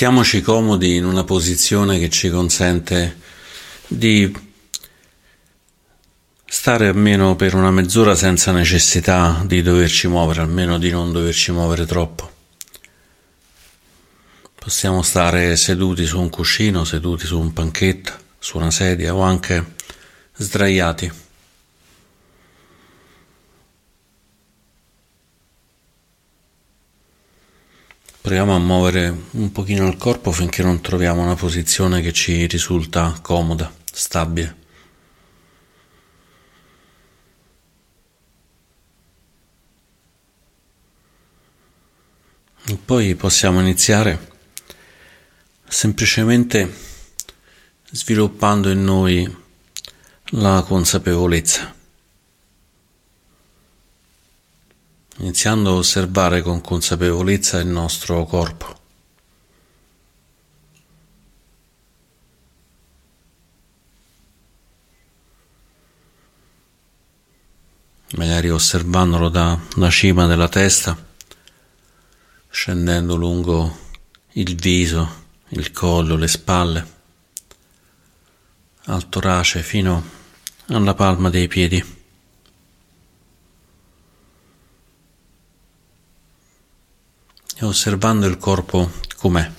Mettiamoci comodi in una posizione che ci consente di stare almeno per una mezz'ora senza necessità di doverci muovere, almeno di non doverci muovere troppo. Possiamo stare seduti su un cuscino, seduti su un panchetto, su una sedia o anche sdraiati. Proviamo a muovere un pochino il corpo finché non troviamo una posizione che ci risulta comoda, stabile. E poi possiamo iniziare semplicemente sviluppando in noi la consapevolezza, iniziando a osservare con consapevolezza il nostro corpo. Magari osservandolo dalla cima della testa, scendendo lungo il viso, il collo, le spalle, al torace fino alla palma dei piedi. E osservando il corpo com'è,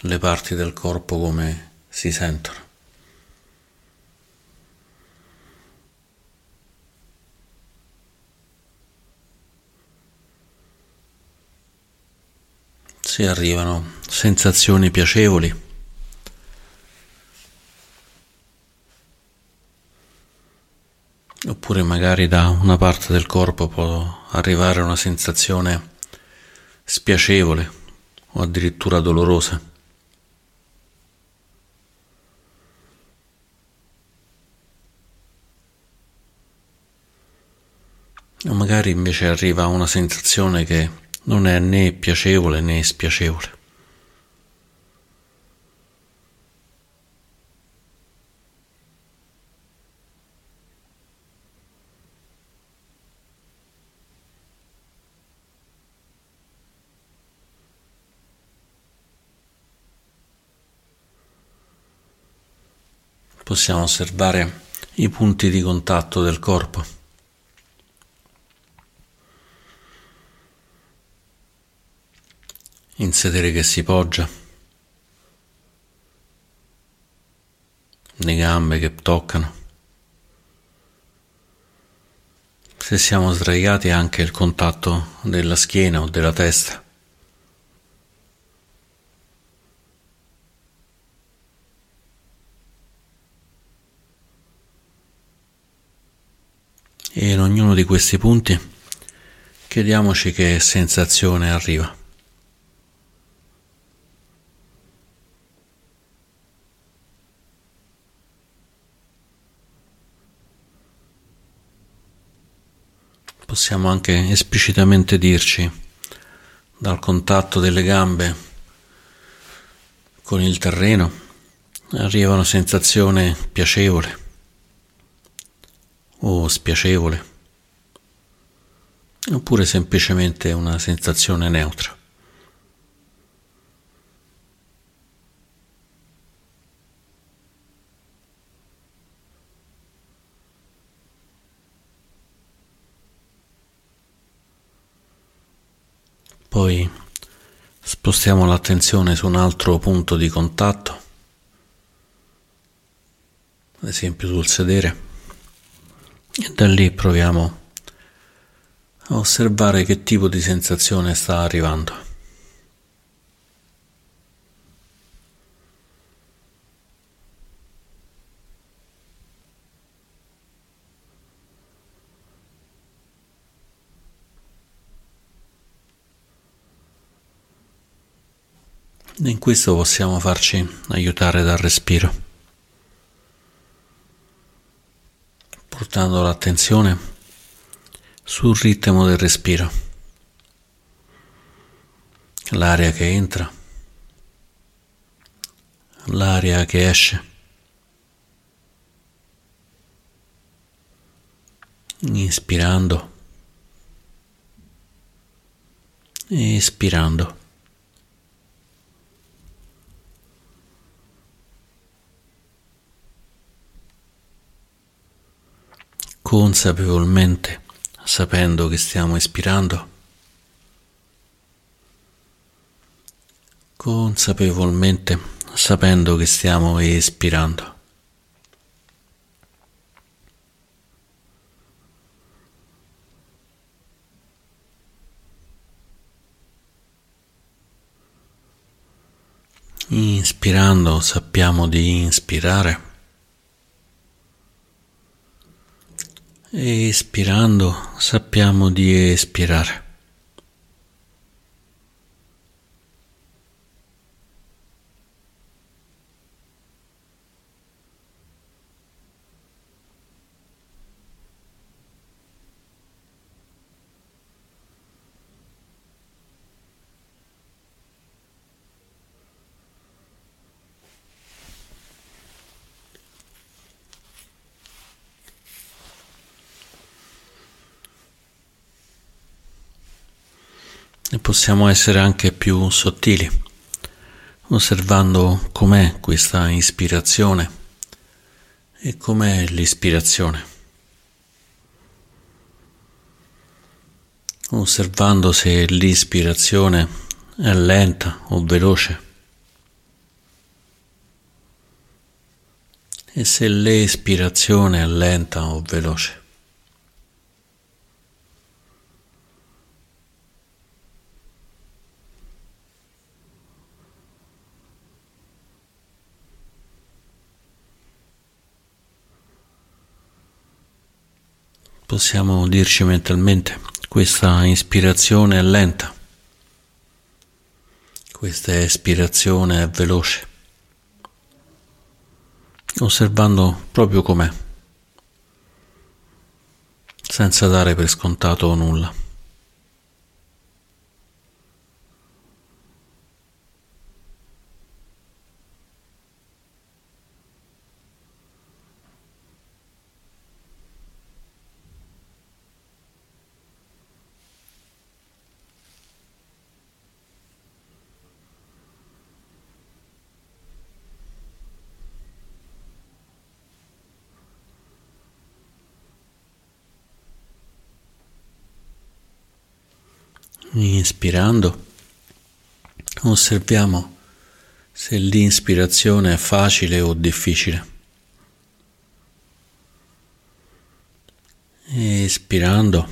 le parti del corpo come si sentono. Si arrivano sensazioni piacevoli, oppure magari da una parte del corpo può arrivare una sensazione spiacevole o addirittura dolorosa. O magari invece arriva una sensazione che non è né piacevole né spiacevole. Possiamo osservare i punti di contatto del corpo. Il sedere che si poggia, le gambe che toccano. Se siamo sdraiati, anche il contatto della schiena o della testa. E in ognuno di questi punti chiediamoci che sensazione arriva. Possiamo anche esplicitamente dirci, dal contatto delle gambe con il terreno arriva una sensazione piacevole o spiacevole, oppure semplicemente una sensazione neutra. Poi spostiamo l'attenzione su un altro punto di contatto, ad esempio sul sedere. E da lì proviamo a osservare che tipo di sensazione sta arrivando. E in questo possiamo farci aiutare dal respiro, portando l'attenzione sul ritmo del respiro, l'aria che entra, l'aria che esce, inspirando e espirando. consapevolmente, sapendo che stiamo espirando, consapevolmente, sapendo che stiamo espirando. Inspirando sappiamo di inspirare, espirando sappiamo di espirare. E possiamo essere anche più sottili, osservando com'è questa ispirazione e com'è l'ispirazione, osservando se l'ispirazione è lenta o veloce e se l'espirazione è lenta o veloce. Possiamo dirci mentalmente: questa ispirazione è lenta, questa espirazione è veloce, osservando proprio com'è, senza dare per scontato nulla. Inspirando, osserviamo se l'inspirazione è facile o difficile. Espirando,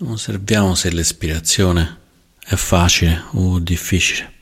osserviamo se l'espirazione è facile o difficile.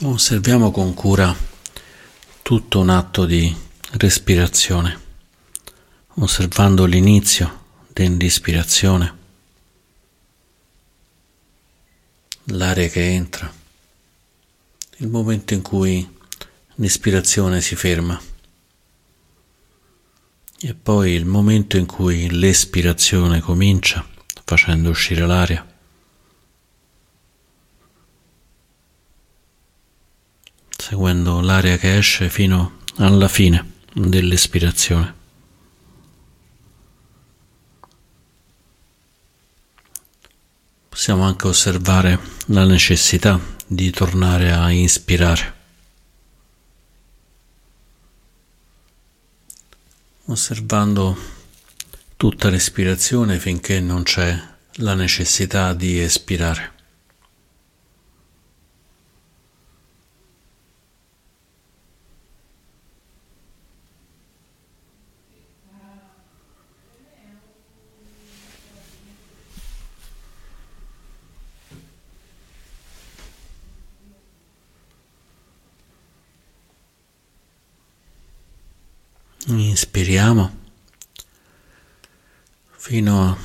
Osserviamo con cura tutto un atto di respirazione, osservando l'inizio dell'ispirazione, l'aria che entra, il momento in cui l'ispirazione si ferma e poi il momento in cui l'espirazione comincia, facendo uscire l'aria. Seguendo l'aria che esce fino alla fine dell'espirazione. Possiamo anche osservare la necessità di tornare a inspirare. Osservando tutta l'espirazione finché non c'è la necessità di espirare. Inspiriamo, fino a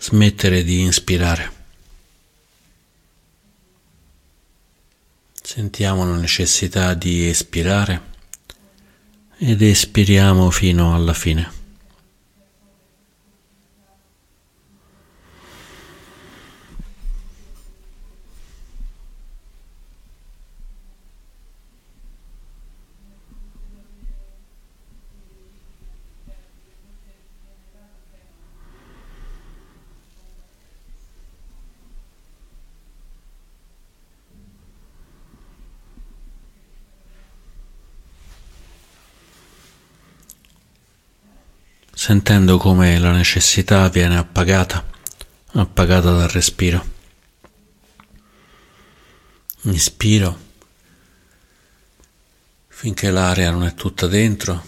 smettere di inspirare. Sentiamo la necessità di espirare ed espiriamo fino alla fine. Sentendo come la necessità viene appagata dal respiro. Inspiro finché l'aria non è tutta dentro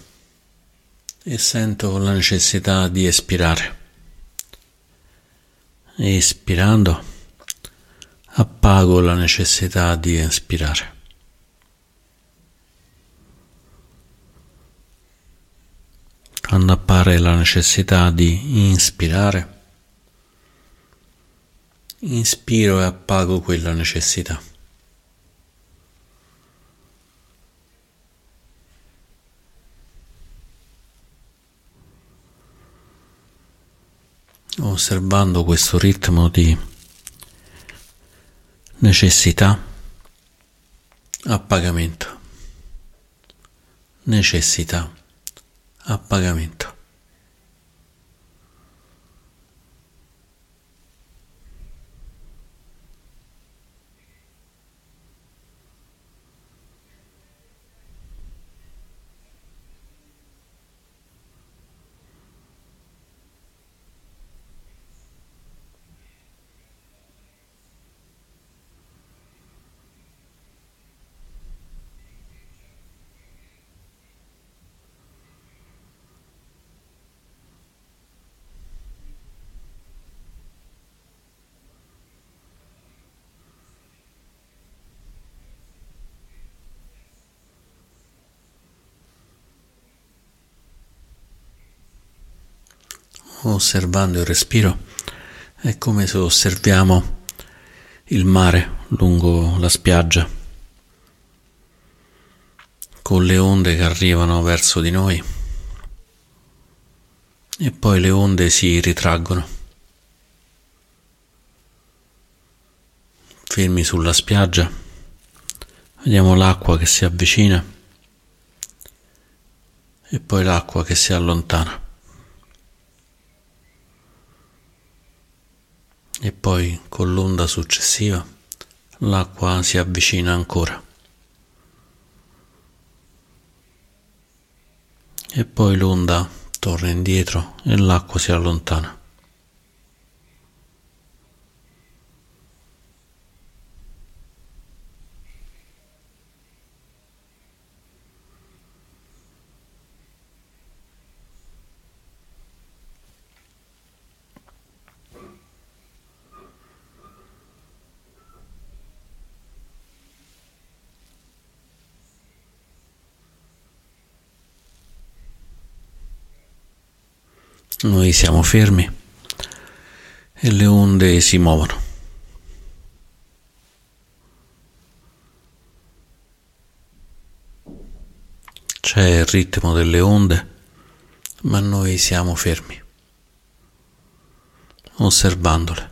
e sento la necessità di espirare. Espirando appago la necessità di inspirare. Quando appare la necessità di inspirare, inspiro e appago quella necessità. Osservando questo ritmo di necessità, appagamento, necessità, appagamento. Osservando il respiro è come se osserviamo il mare lungo la spiaggia, con le onde che arrivano verso di noi e poi le onde si ritraggono, fermi sulla spiaggia, vediamo l'acqua che si avvicina e poi l'acqua che si allontana. E poi con l'onda successiva l'acqua si avvicina ancora. E poi l'onda torna indietro e l'acqua si allontana. Noi siamo fermi e le onde si muovono. C'è il ritmo delle onde, ma noi siamo fermi, osservandole.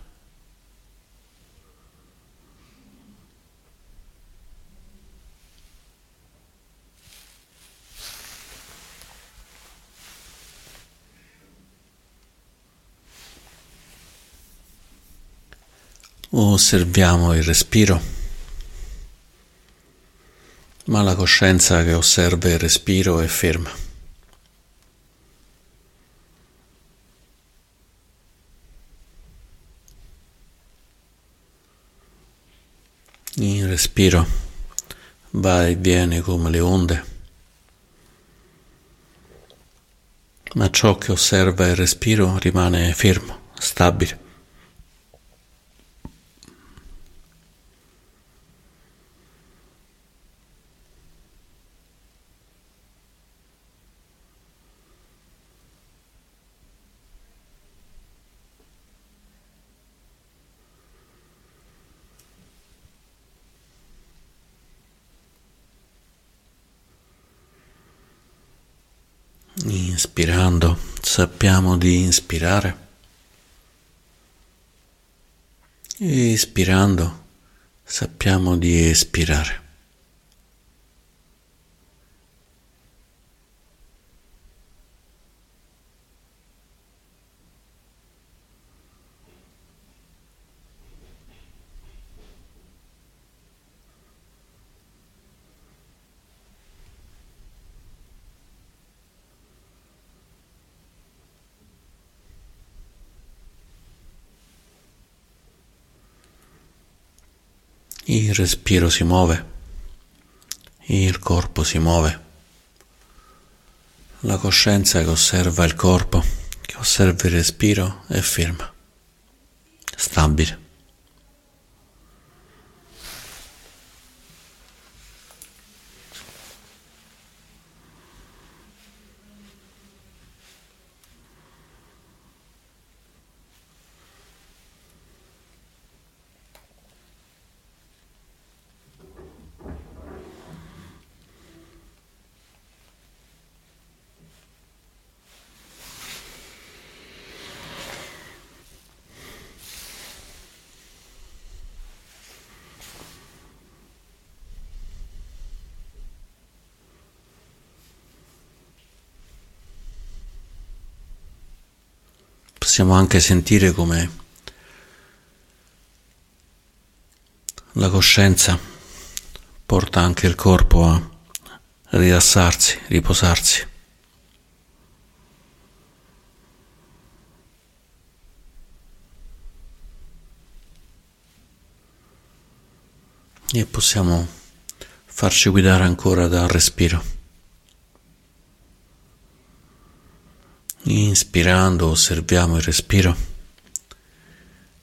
Osserviamo il respiro, ma la coscienza che osserva il respiro è ferma. Il respiro va e viene come le onde, ma ciò che osserva il respiro rimane fermo, stabile. Inspirando, sappiamo di inspirare. Espirando, sappiamo di espirare. Il respiro si muove, il corpo si muove, la coscienza che osserva il corpo, che osserva il respiro è ferma, stabile. Possiamo anche sentire come la coscienza porta anche il corpo a rilassarsi, riposarsi. E possiamo farci guidare ancora dal respiro. Inspirando osserviamo il respiro,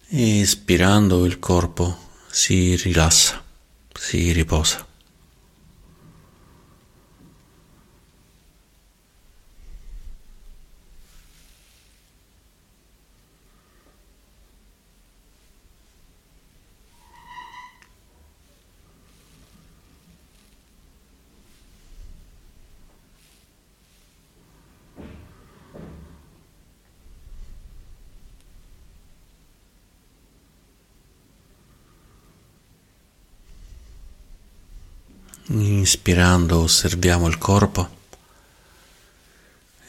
espirando il corpo si rilassa, si riposa. Inspirando osserviamo il corpo,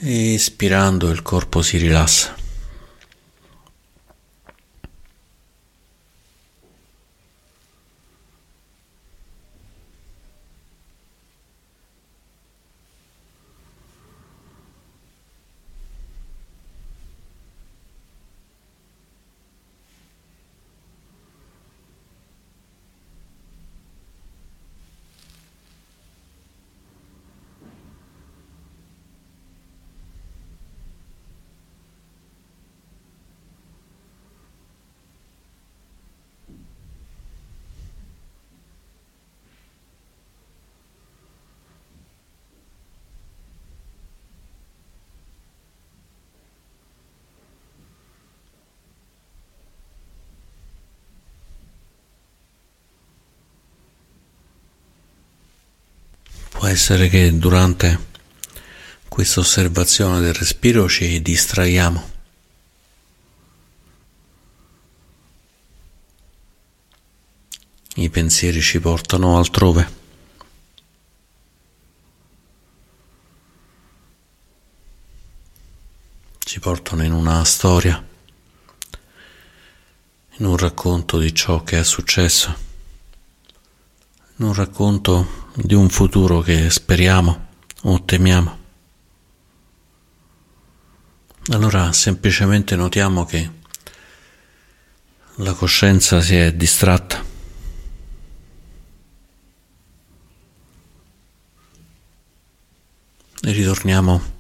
espirando il corpo si rilassa. Può essere che durante questa osservazione del respiro ci distraiamo. I pensieri ci portano altrove. Ci portano in una storia, in un racconto di ciò che è successo, in un racconto di un futuro che speriamo o temiamo. Allora semplicemente notiamo che la coscienza si è distratta. E ritorniamo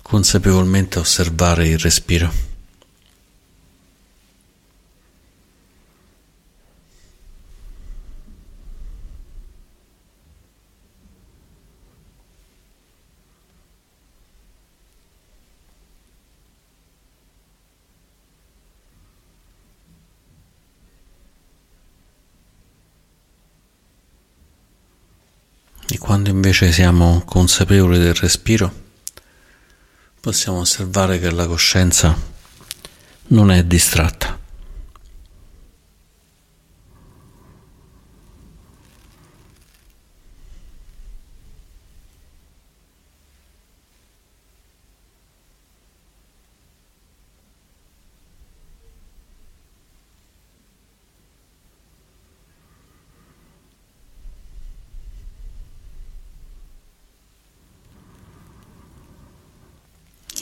consapevolmente a osservare il respiro. Quando invece siamo consapevoli del respiro, possiamo osservare che la coscienza non è distratta.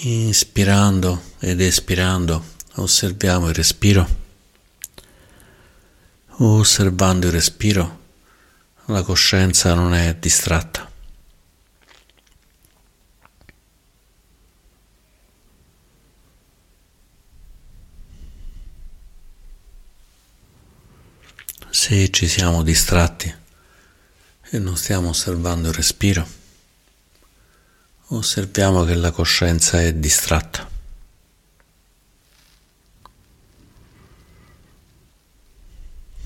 Inspirando ed espirando, osserviamo il respiro. Osservando il respiro, la coscienza non è distratta. Se ci siamo distratti e non stiamo osservando il respiro, osserviamo che la coscienza è distratta.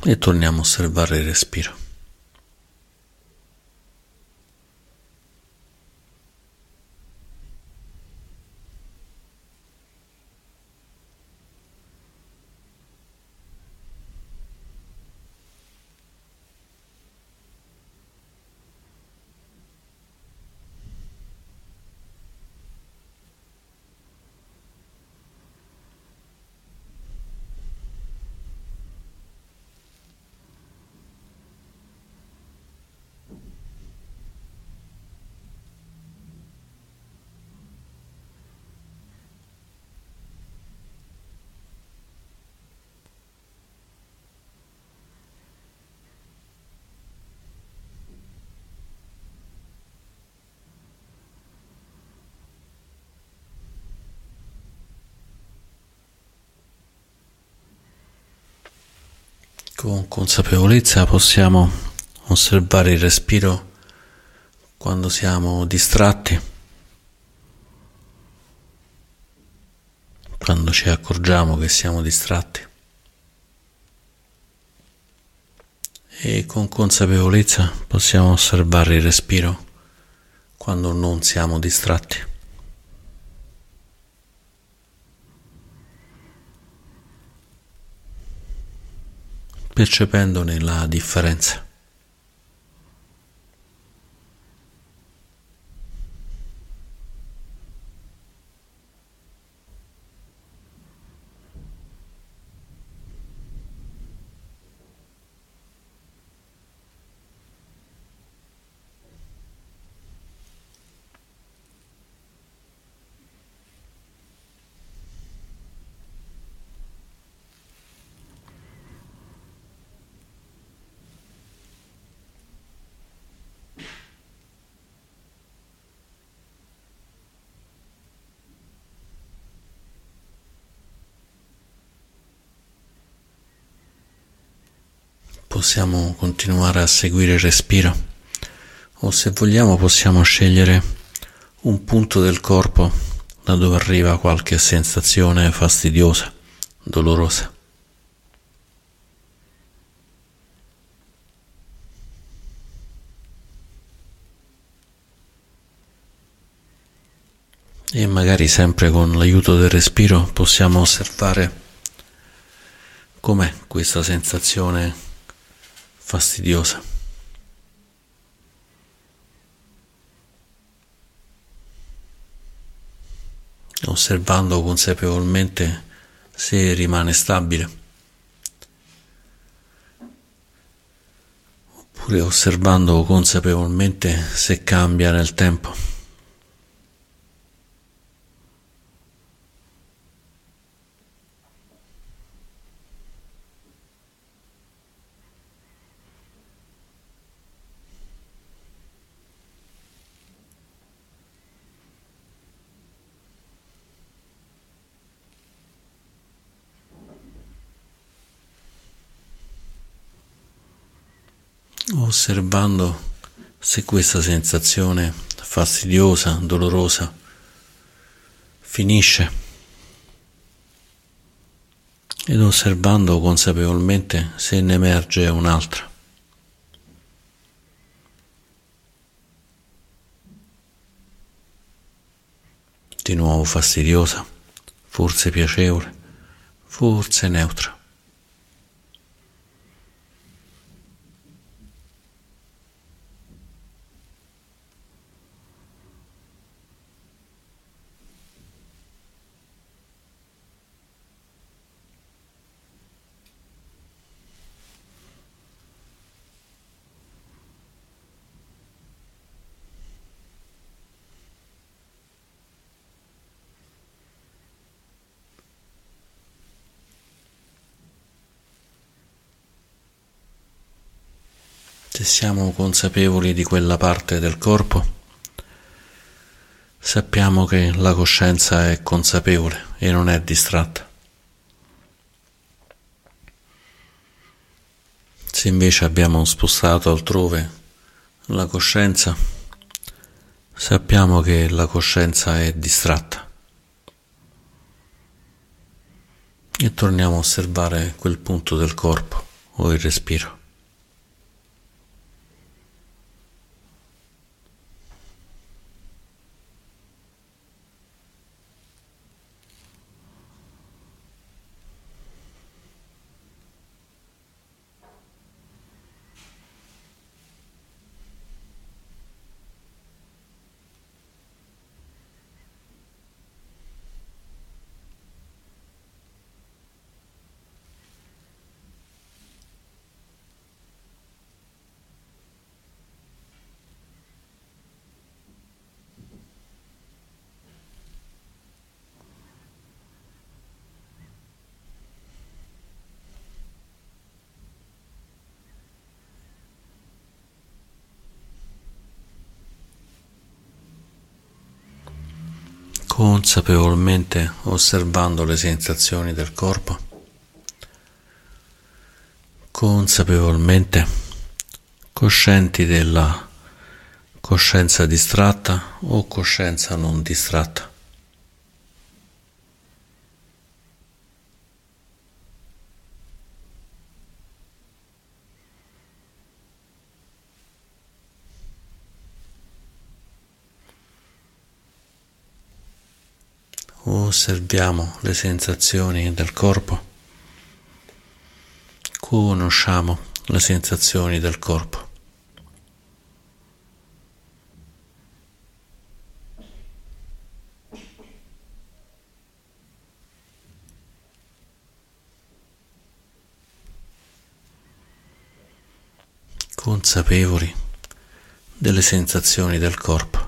E torniamo a osservare il respiro. Con consapevolezza possiamo osservare il respiro quando siamo distratti, quando ci accorgiamo che siamo distratti, e con consapevolezza possiamo osservare il respiro quando non siamo distratti. Percependone la differenza. Possiamo continuare a seguire il respiro, o se vogliamo possiamo scegliere un punto del corpo da dove arriva qualche sensazione fastidiosa, dolorosa. E magari sempre con l'aiuto del respiro possiamo osservare com'è questa sensazione fastidiosa. Osservando consapevolmente se rimane stabile, oppure osservando consapevolmente se cambia nel tempo. Osservando se questa sensazione fastidiosa, dolorosa, finisce, ed osservando consapevolmente se ne emerge un'altra. Ti di nuovo fastidiosa, forse piacevole, forse neutra. Se siamo consapevoli di quella parte del corpo, sappiamo che la coscienza è consapevole e non è distratta. Se invece abbiamo spostato altrove la coscienza, sappiamo che la coscienza è distratta. E torniamo a osservare quel punto del corpo o il respiro. Consapevolmente osservando le sensazioni del corpo, consapevolmente coscienti della coscienza distratta o coscienza non distratta. Osserviamo le sensazioni del corpo, conosciamo le sensazioni del corpo. Consapevoli delle sensazioni del corpo.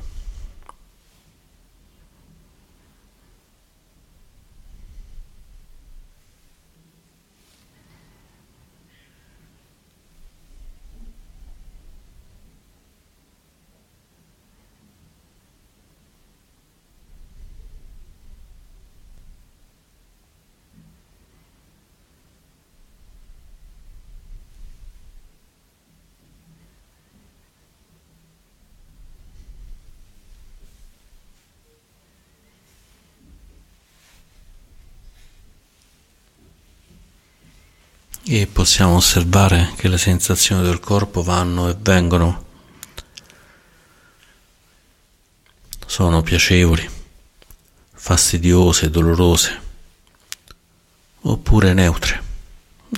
E possiamo osservare che le sensazioni del corpo vanno e vengono, sono piacevoli, fastidiose, dolorose, oppure neutre,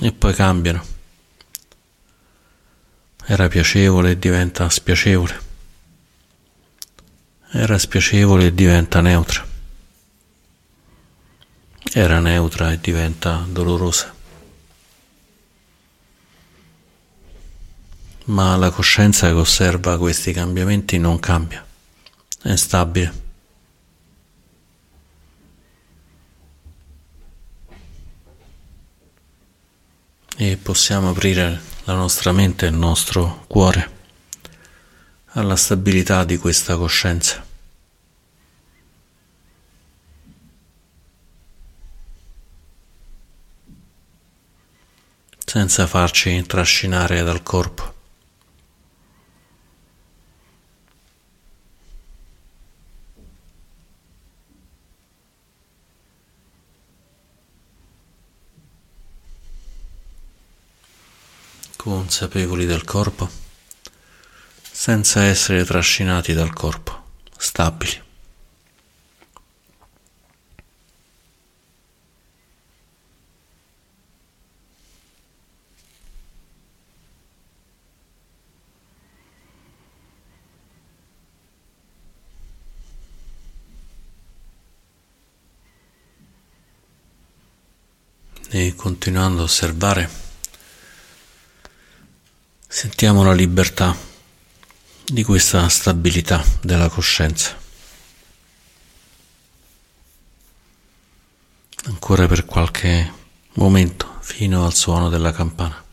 e poi cambiano. Era piacevole e diventa spiacevole, era spiacevole e diventa neutra, era neutra e diventa dolorosa. Ma la coscienza che osserva questi cambiamenti non cambia, è stabile. E possiamo aprire la nostra mente e il nostro cuore alla stabilità di questa coscienza. Senza farci trascinare dal corpo. Consapevoli del corpo, senza essere trascinati dal corpo, stabili. e continuando a osservare sentiamo la libertà di questa stabilità della coscienza. Ancora per qualche momento fino al suono della campana.